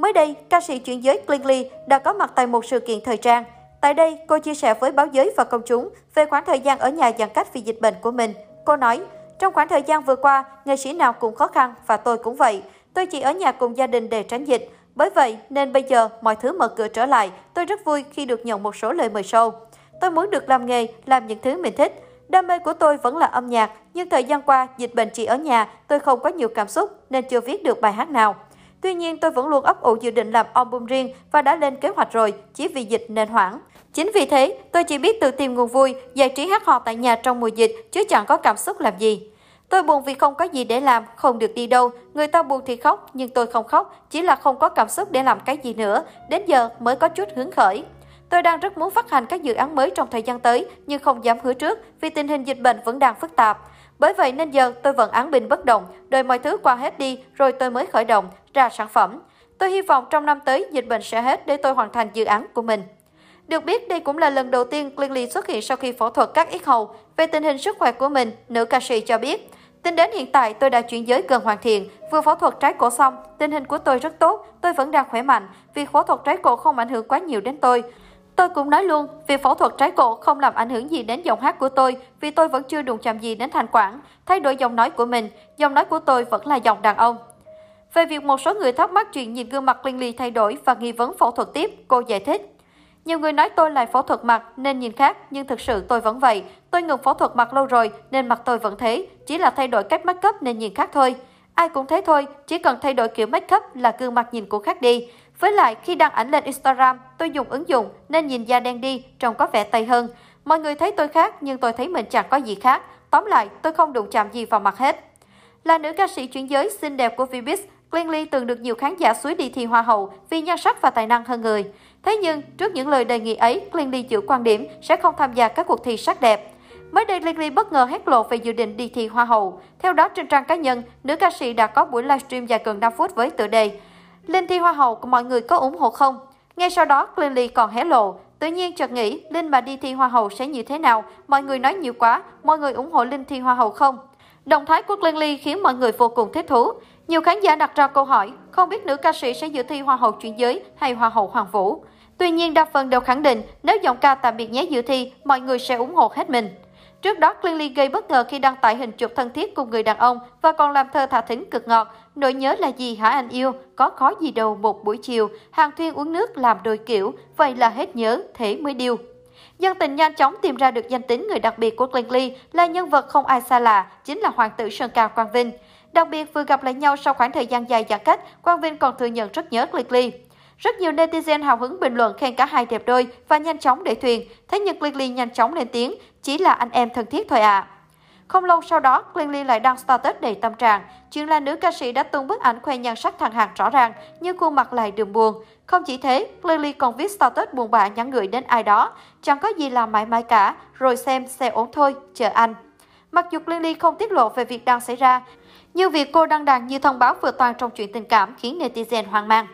Mới đây, ca sĩ chuyển giới Klingly đã có mặt tại một sự kiện thời trang. Tại đây, cô chia sẻ với báo giới và công chúng về khoảng thời gian ở nhà giãn cách vì dịch bệnh của mình. Cô nói, trong khoảng thời gian vừa qua, nghệ sĩ nào cũng khó khăn và tôi cũng vậy. Tôi chỉ ở nhà cùng gia đình để tránh dịch. Bởi vậy nên bây giờ mọi thứ mở cửa trở lại, tôi rất vui khi được nhận một số lời mời show. Tôi muốn được làm nghề, làm những thứ mình thích. Đam mê của tôi vẫn là âm nhạc, nhưng thời gian qua dịch bệnh chỉ ở nhà, tôi không có nhiều cảm xúc nên chưa viết được bài hát nào. Tuy nhiên tôi vẫn luôn ấp ủ dự định làm album riêng và đã lên kế hoạch rồi, chỉ vì dịch nên hoãn. Chính vì thế, tôi chỉ biết tự tìm nguồn vui, giải trí hát hò tại nhà trong mùa dịch chứ chẳng có cảm xúc làm gì. Tôi buồn vì không có gì để làm, không được đi đâu. Người ta buồn thì khóc, nhưng tôi không khóc, chỉ là không có cảm xúc để làm cái gì nữa. Đến giờ mới có chút hứng khởi. Tôi đang rất muốn phát hành các dự án mới trong thời gian tới, nhưng không dám hứa trước vì tình hình dịch bệnh vẫn đang phức tạp. Bởi vậy nên giờ tôi vẫn án binh bất động, đợi mọi thứ qua hết đi, rồi tôi mới khởi động, ra sản phẩm. Tôi hy vọng trong năm tới dịch bệnh sẽ hết để tôi hoàn thành dự án của mình. Được biết, đây cũng là lần đầu tiên Klingly xuất hiện sau khi phẫu thuật cắt yết hầu. Về tình hình sức khỏe của mình, nữ ca sĩ cho biết, tính đến hiện tại tôi đã chuyển giới gần hoàn thiện, vừa phẫu thuật trái cổ xong, tình hình của tôi rất tốt, tôi vẫn đang khỏe mạnh, việc phẫu thuật trái cổ không ảnh hưởng quá nhiều đến tôi. Tôi cũng nói luôn, việc phẫu thuật trái cổ không làm ảnh hưởng gì đến giọng hát của tôi vì tôi vẫn chưa đụng chạm gì đến thanh quản, thay đổi giọng nói của mình, giọng nói của tôi vẫn là giọng đàn ông. Về việc một số người thắc mắc chuyện nhìn gương mặt Klingly thay đổi và nghi vấn phẫu thuật tiếp, cô giải thích. Nhiều người nói tôi lại phẫu thuật mặt nên nhìn khác, nhưng thực sự tôi vẫn vậy. Tôi ngừng phẫu thuật mặt lâu rồi nên mặt tôi vẫn thế, chỉ là thay đổi cách make up nên nhìn khác thôi. Ai cũng thế thôi, chỉ cần thay đổi kiểu make up là gương mặt nhìn cũng khác đi. Với lại khi đăng ảnh lên Instagram, tôi dùng ứng dụng nên nhìn da đen đi, trông có vẻ tây hơn. Mọi người thấy tôi khác nhưng tôi thấy mình chẳng có gì khác. Tóm lại, tôi không đụng chạm gì vào mặt hết. Là nữ ca sĩ chuyển giới xinh đẹp của Vbiz, Klingly từng được nhiều khán giả xúi đi thi Hoa hậu vì nhan sắc và tài năng hơn người. Thế nhưng, trước những lời đề nghị ấy, Klingly giữ quan điểm sẽ không tham gia các cuộc thi sắc đẹp. Mới đây, Klingly bất ngờ hé lộ về dự định đi thi Hoa hậu. Theo đó, trên trang cá nhân, nữ ca sĩ đã có buổi livestream dài gần 5 phút với tựa đề Linh thi Hoa hậu của mọi người có ủng hộ không? Ngay sau đó, Klingly còn hé lộ. Tự nhiên chợt nghĩ, Linh mà đi thi Hoa hậu sẽ như thế nào? Mọi người nói nhiều quá, mọi người ủng hộ Linh thi Hoa hậu không? Động thái của Klingly khiến mọi người vô cùng thích thú. Nhiều khán giả đặt ra câu hỏi, không biết nữ ca sĩ sẽ dự thi Hoa hậu chuyển giới hay Hoa hậu Hoàng Vũ. Tuy nhiên, đa phần đều khẳng định nếu giọng ca tạm biệt nhé dự thi, mọi người sẽ ủng hộ hết mình. Trước đó, Klingly gây bất ngờ khi đăng tải hình chụp thân thiết cùng người đàn ông và còn làm thơ thả thính cực ngọt. Nỗi nhớ là gì hả anh yêu? Có khó gì đâu một buổi chiều. Hàng thuyên uống nước làm đôi kiểu, vậy là hết nhớ, thế mới điêu. Dân tình nhanh chóng tìm ra được danh tính người đặc biệt của Klingly là nhân vật không ai xa lạ, chính là hoàng tử Sơn Ca Quang Vinh. Đặc biệt, vừa gặp lại nhau sau khoảng thời gian dài giãn cách, Quang Vinh còn thừa nhận rất nhớ Klingly. Rất nhiều netizen hào hứng bình luận khen cả hai đẹp đôi và nhanh chóng để thuyền, thế nhưng Klingly nhanh chóng lên tiếng, chỉ là anh em thân thiết thôi ạ. Không lâu sau đó, Klingly lại đăng status đầy tâm trạng. Chuyện là nữ ca sĩ đã tung bức ảnh khoe nhan sắc thẳng hàng rõ ràng, nhưng khuôn mặt lại đường buồn. Không chỉ thế, Klingly còn viết status buồn bã nhắn gửi đến ai đó, chẳng có gì là mãi mãi cả, rồi xem xe ổn thôi, chờ anh. Mặc dù Klingly không tiết lộ về việc đang xảy ra, nhưng việc cô đăng đàn như thông báo vừa toan trong chuyện tình cảm khiến netizen hoang mang.